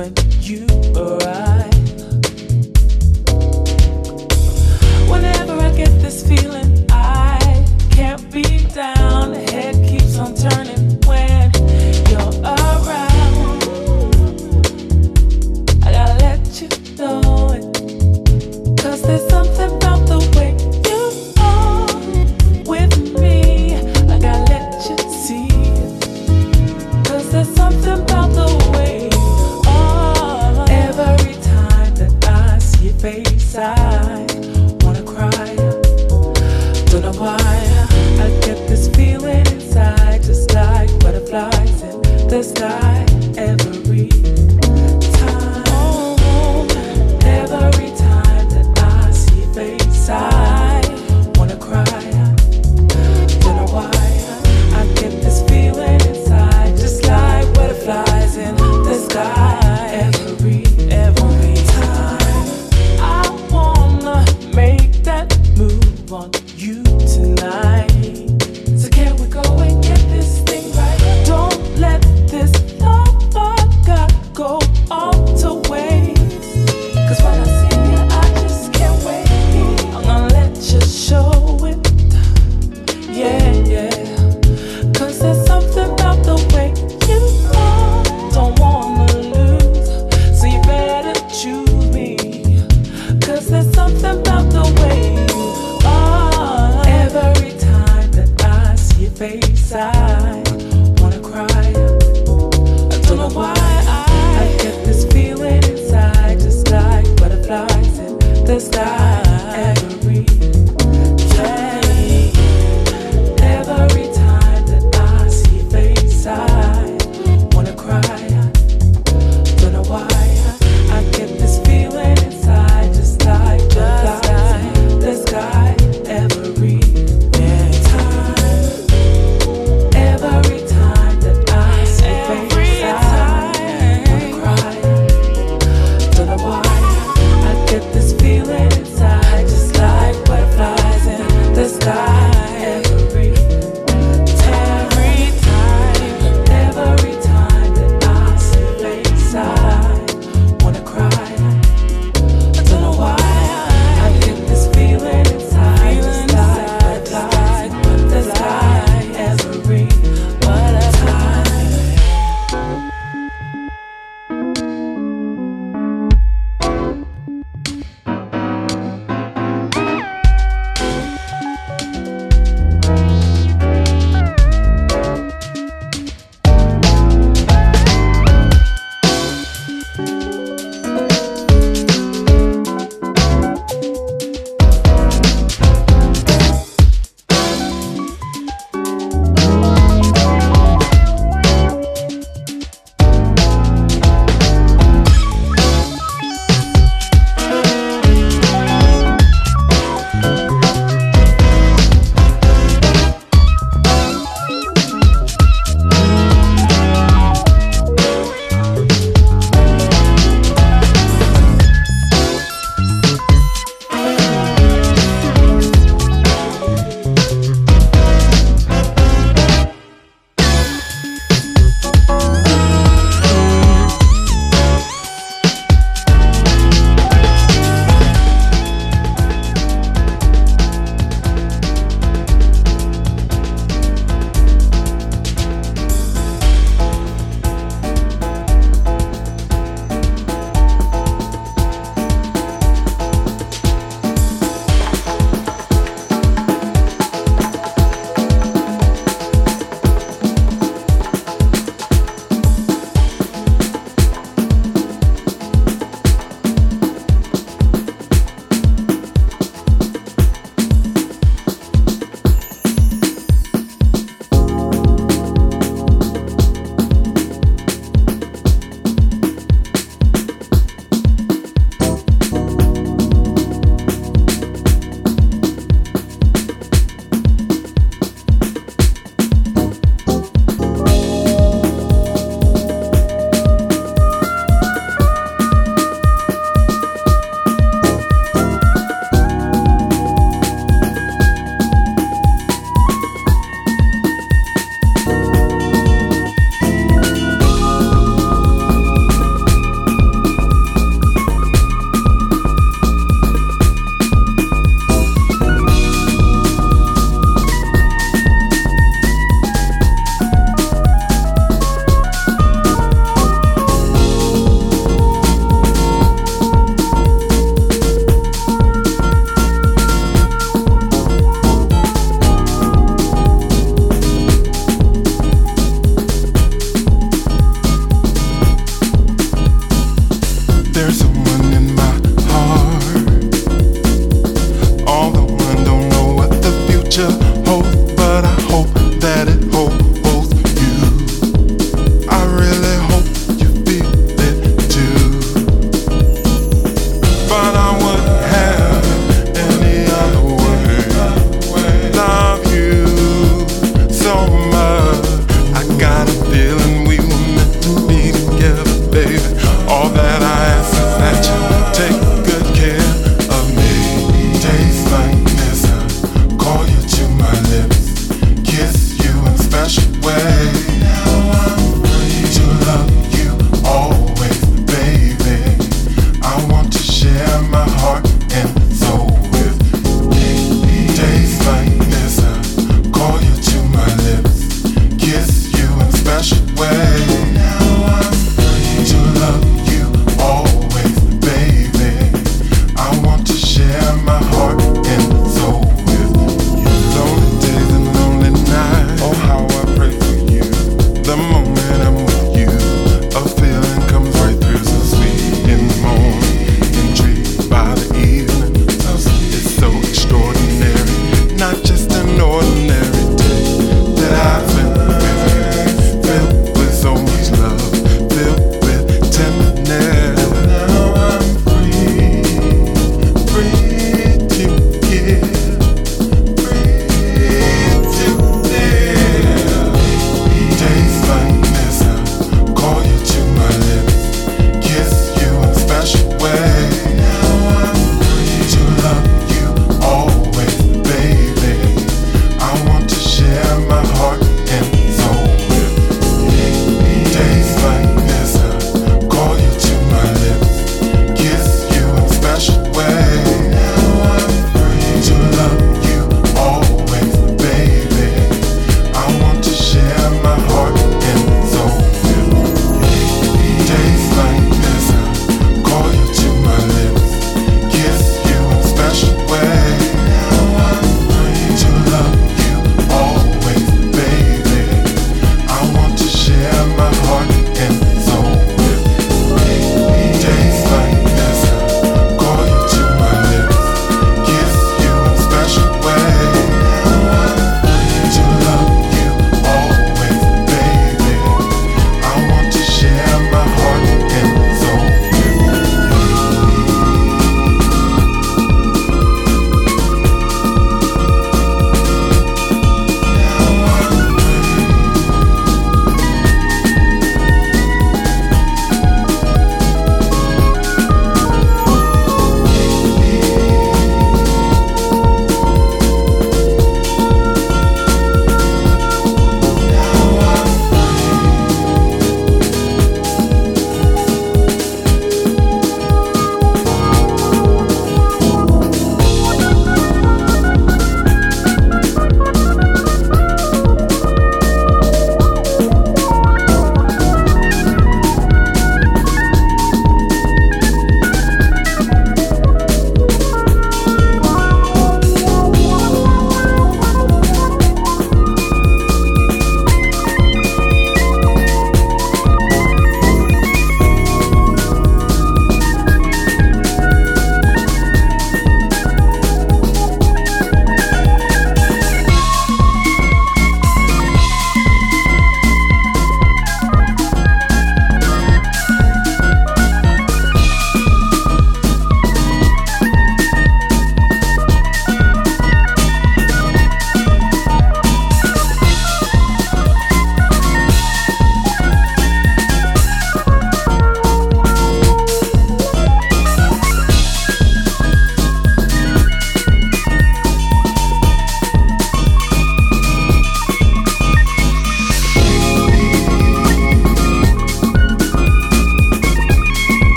when you arrive. Whenever I get this feeling, I can't be down. The head keeps on turning when you're around. I gotta let you know it, 'cause there's something about the way you are with me. I gotta let you see it, 'cause there's something about the way you are every time.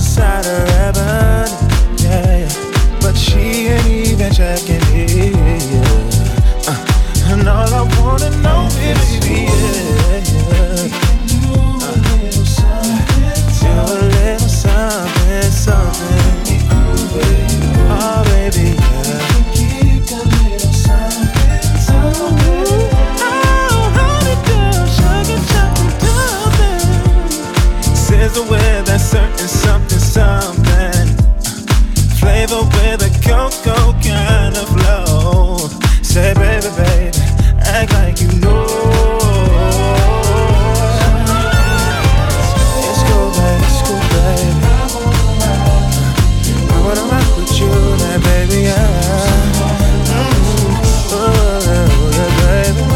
inside her heaven, yeah. But she ain't even checking in. And all I wanna know, baby, yeah, a little something, something. Oh, baby, yeah. With a certain something, something flavor with a cocoa kind of flow. Say, baby, baby, act like you know. It's cool, baby, it's cool, baby. I wanna rock with you, that baby, yeah. Oh, yeah, baby.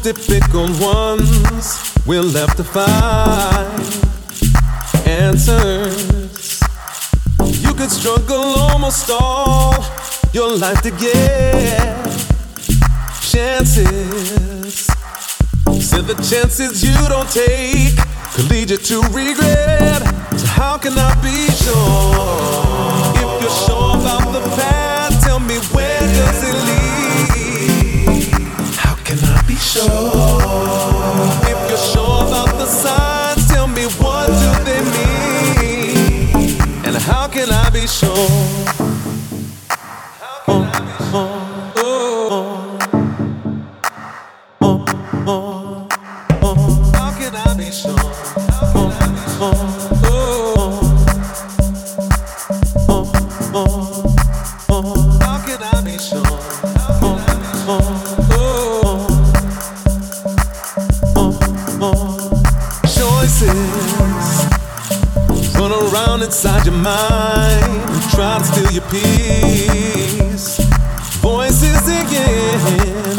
Difficult ones we're left to find answers. You could struggle almost all your life to get chances. Said the chances you don't take could lead you to regret. So how can I be sure? If you're sure about the path, tell me where does it lead? How can I be sure? If you're sure about the signs, tell me what do they mean? And how can I be sure? How can I be sure? How can I be sure? How can I be sure? How can I be sure? Inside your mind, try to steal your peace. Voices again,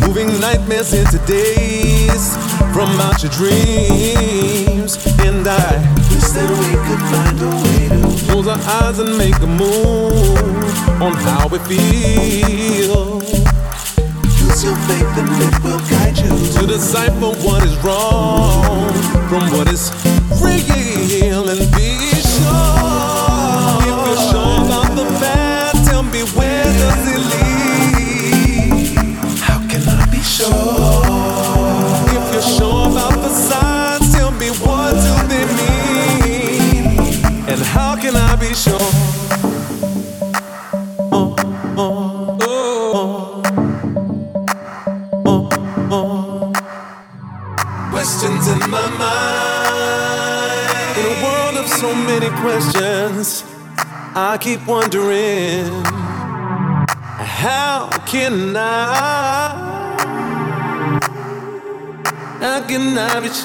moving nightmares into days from out your dreams. And I wish that we could find a way to close our eyes and make a move on how we feel. Use your faith and it will guide you to decipher what is wrong from what is real and be. Where does it lead? How can I be sure? If you're sure about the signs, tell me what do they mean? And how can I be sure? Questions in my mind. In a world of so many questions, I keep wondering, how can I be sure? Show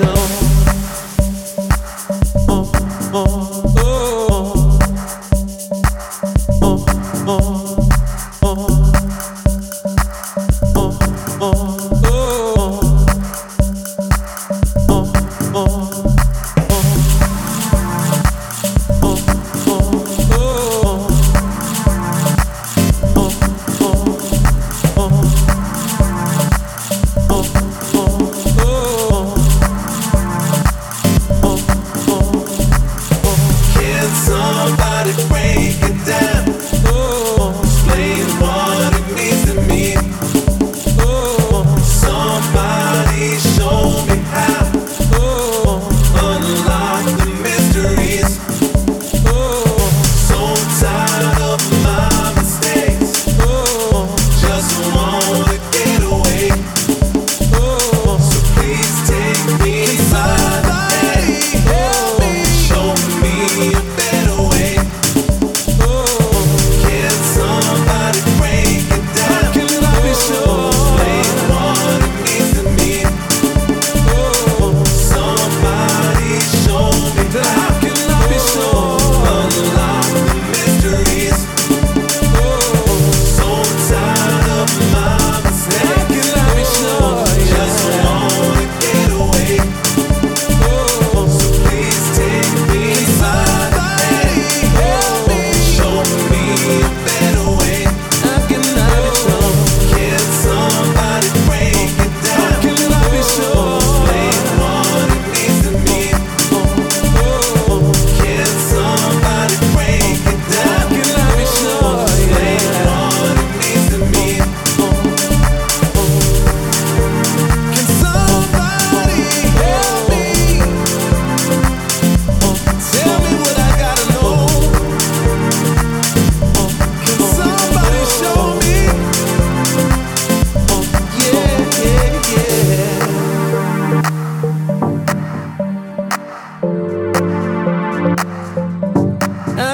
me a better way.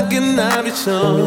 can I be shown?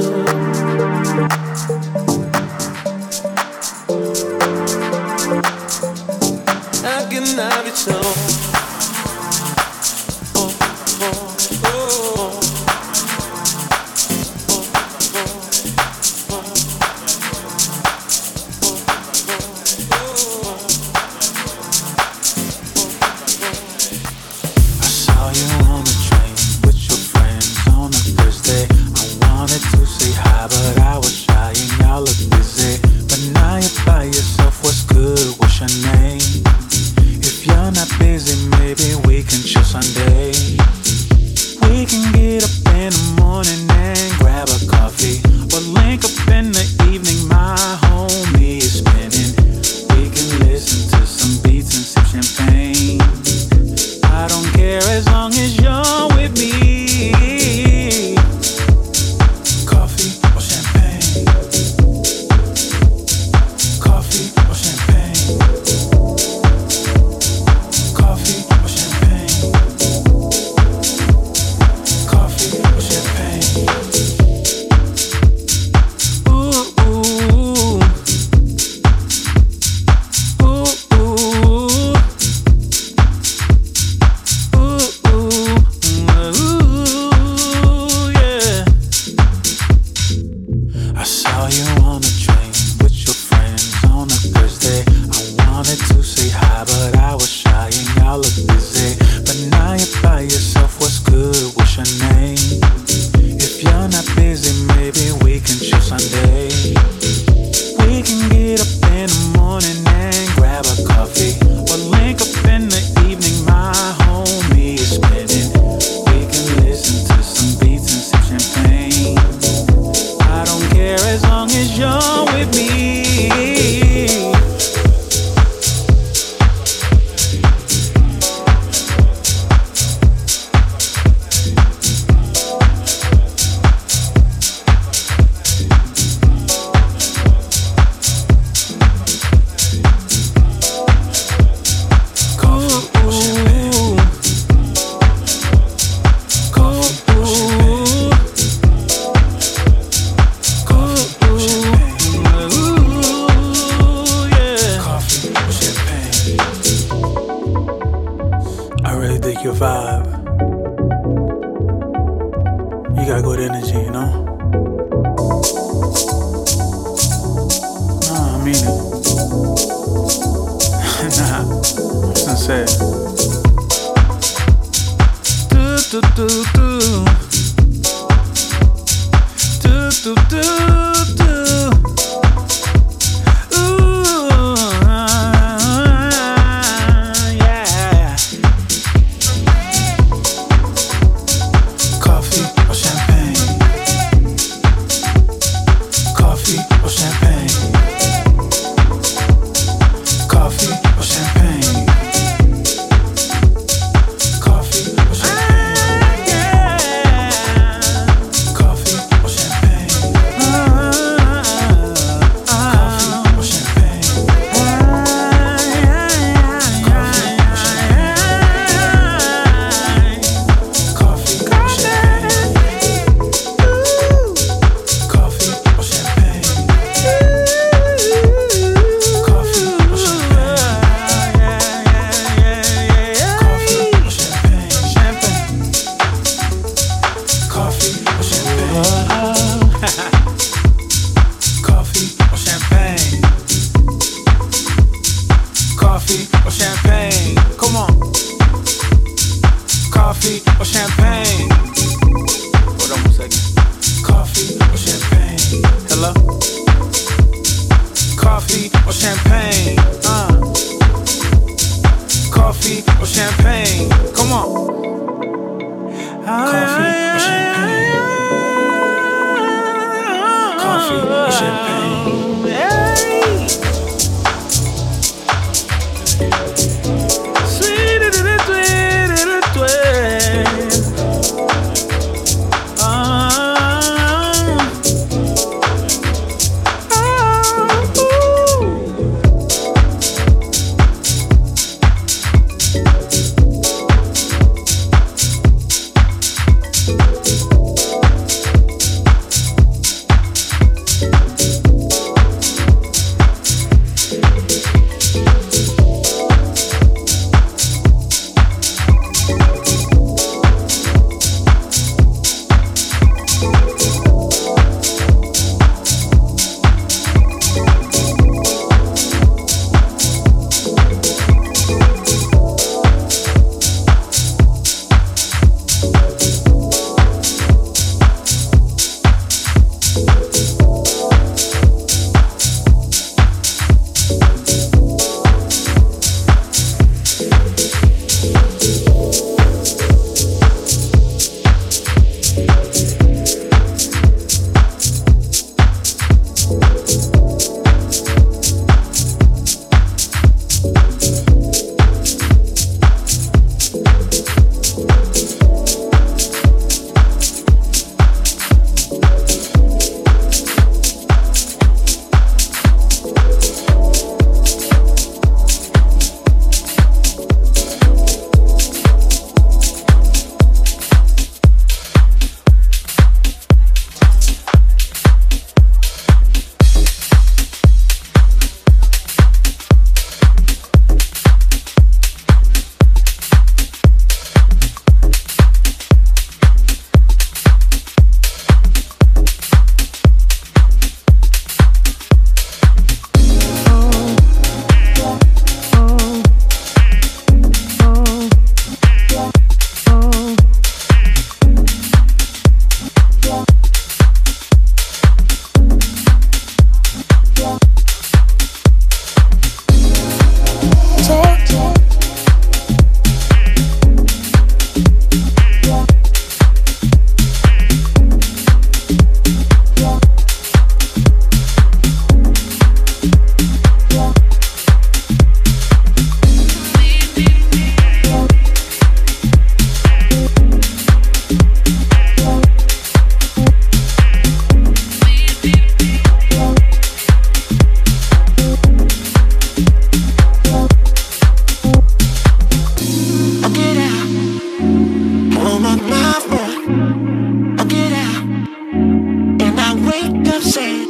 upset.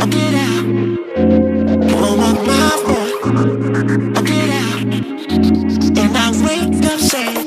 I'll get out. You won't want my work. I'll get out. And I wake upset.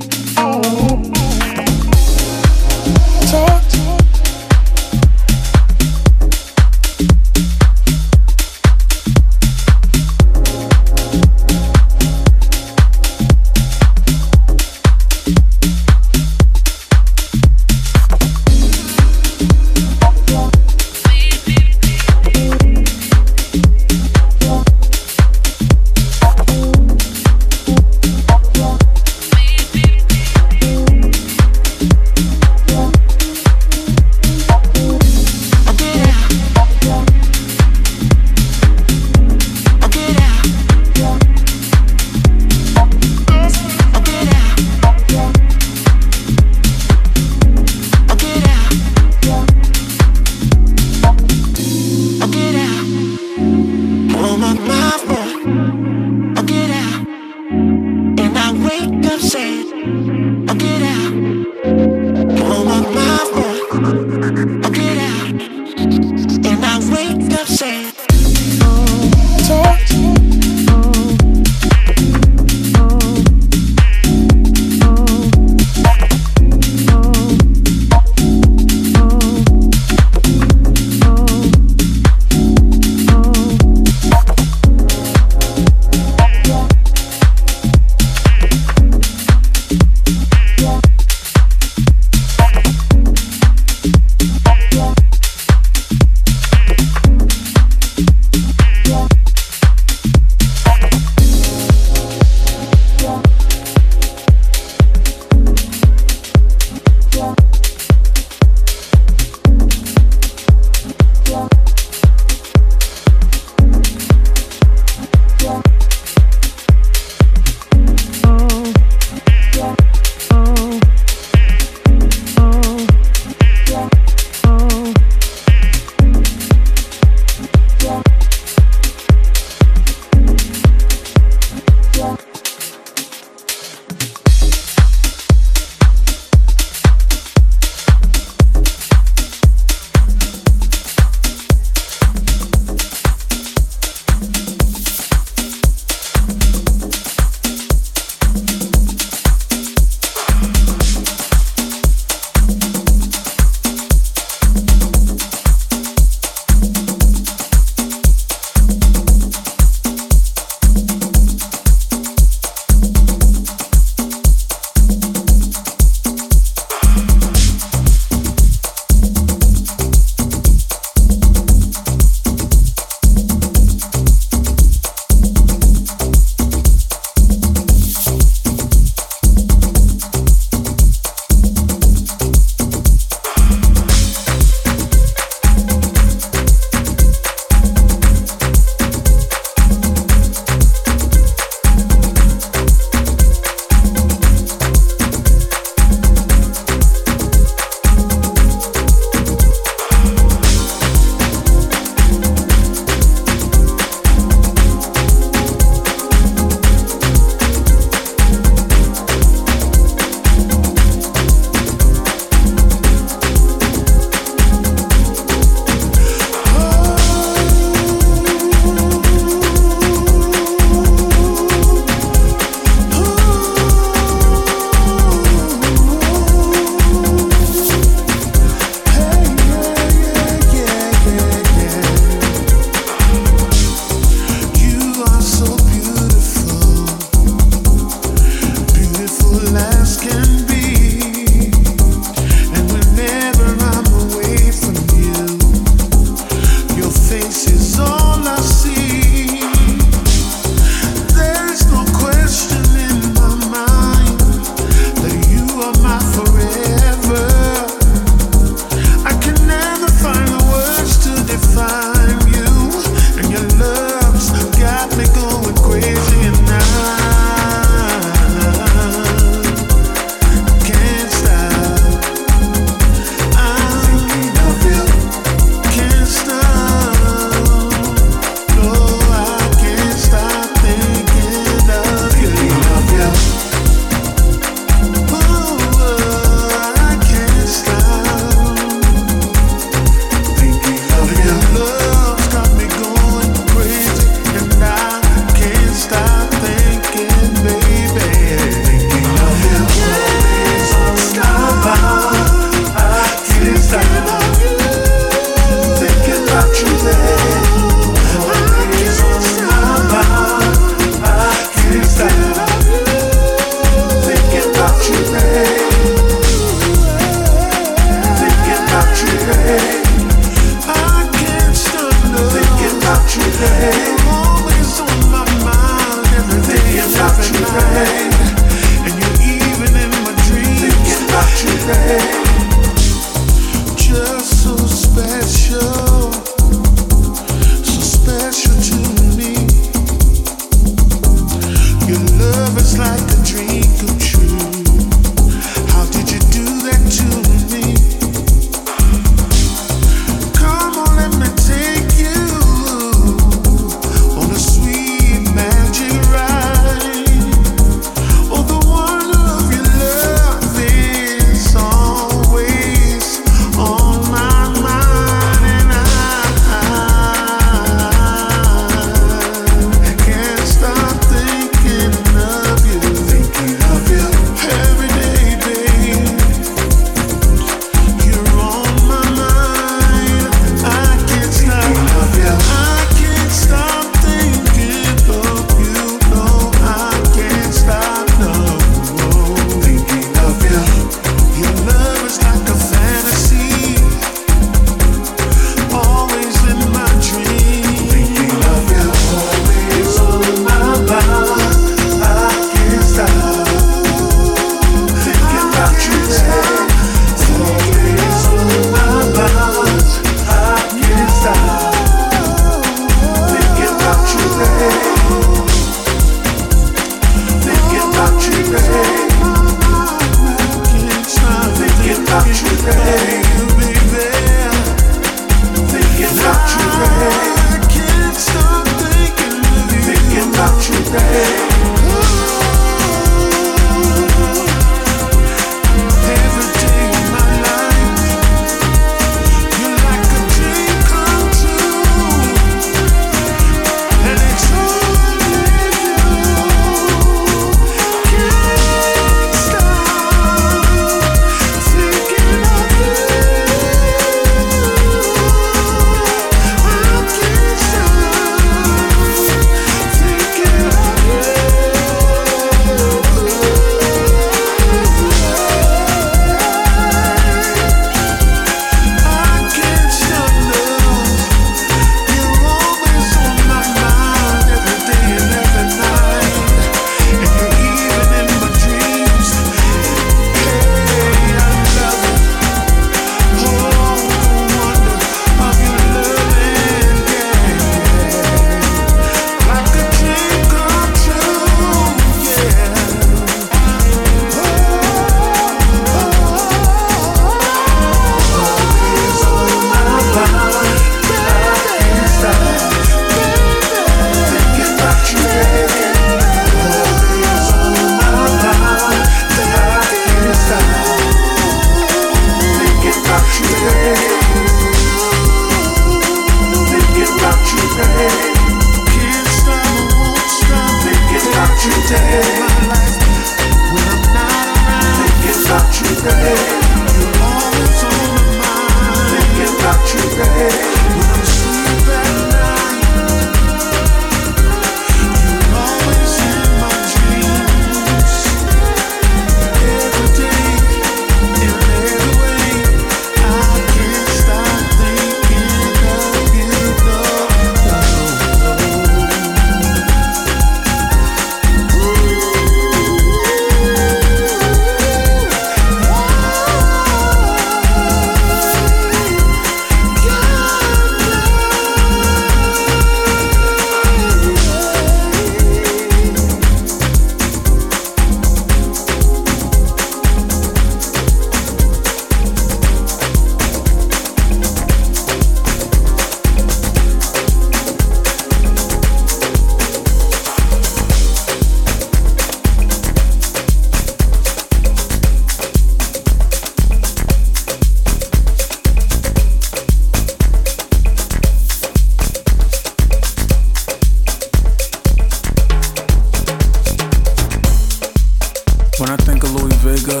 When I think of Louis Vega,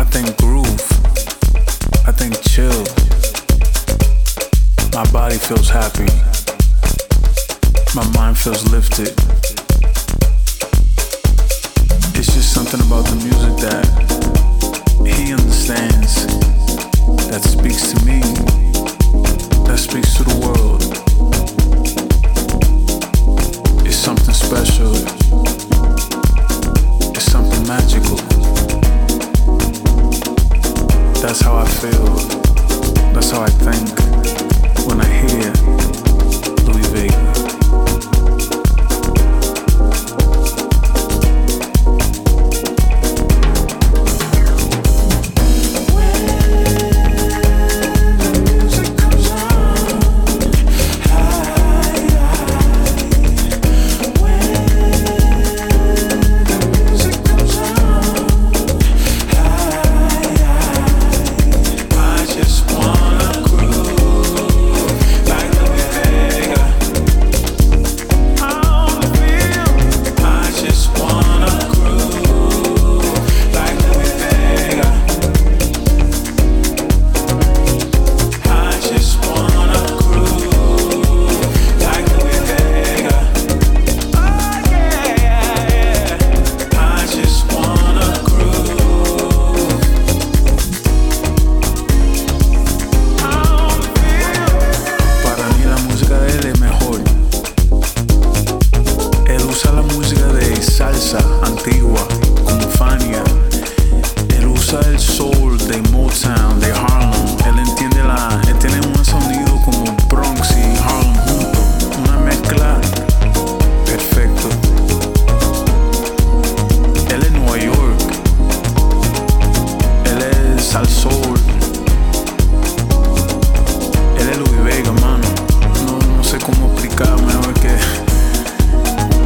I think groove, I think chill. My body feels happy, my mind feels lifted. It's just something about the music that he understands, that speaks to me, that speaks to the world. It's something special. It's something magical. That's how I feel. That's how I think when I hear Louis Vega.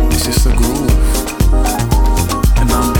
It's just a groove, and I'm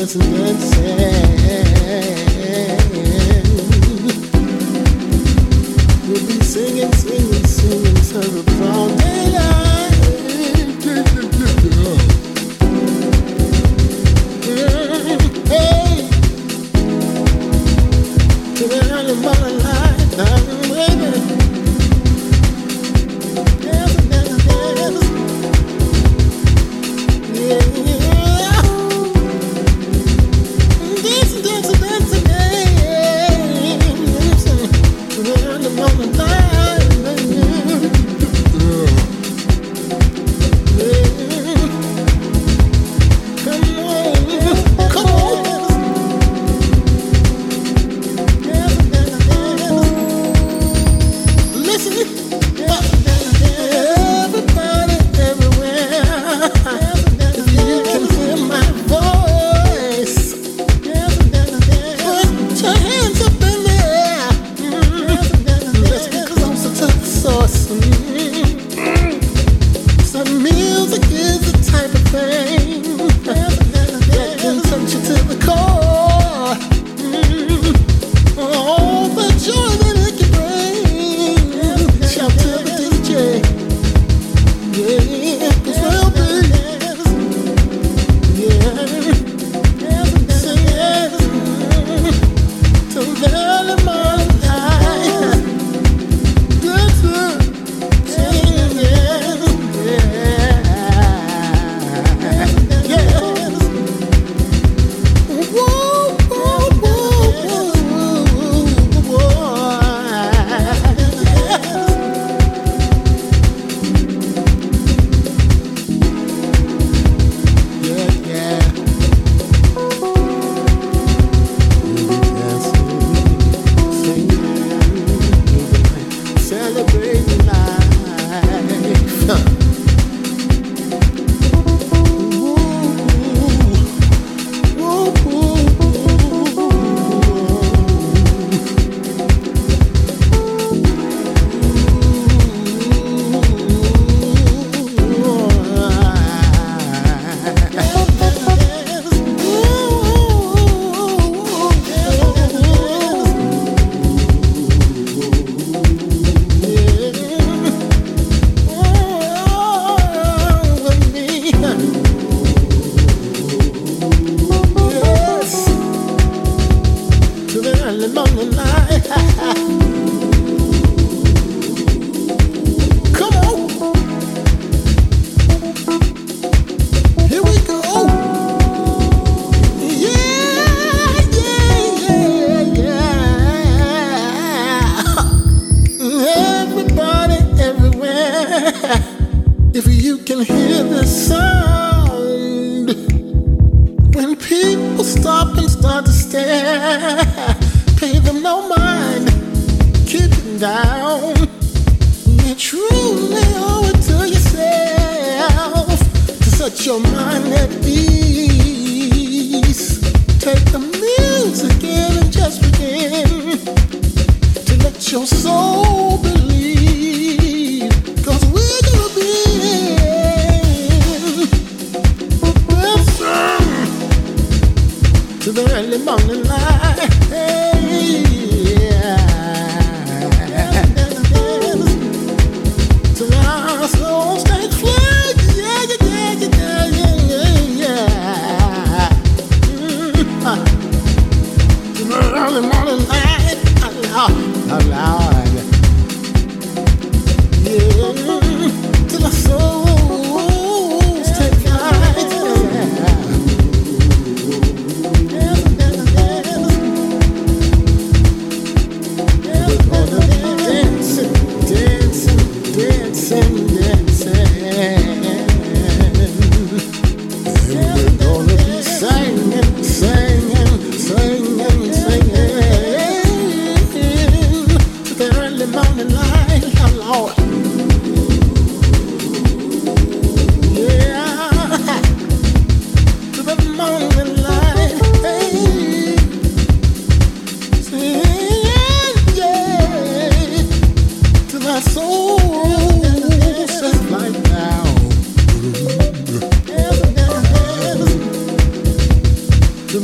is nothing. We'll be singing, singing, singing till the broad daylight. Hey, till the early morning light, I've been waiting. To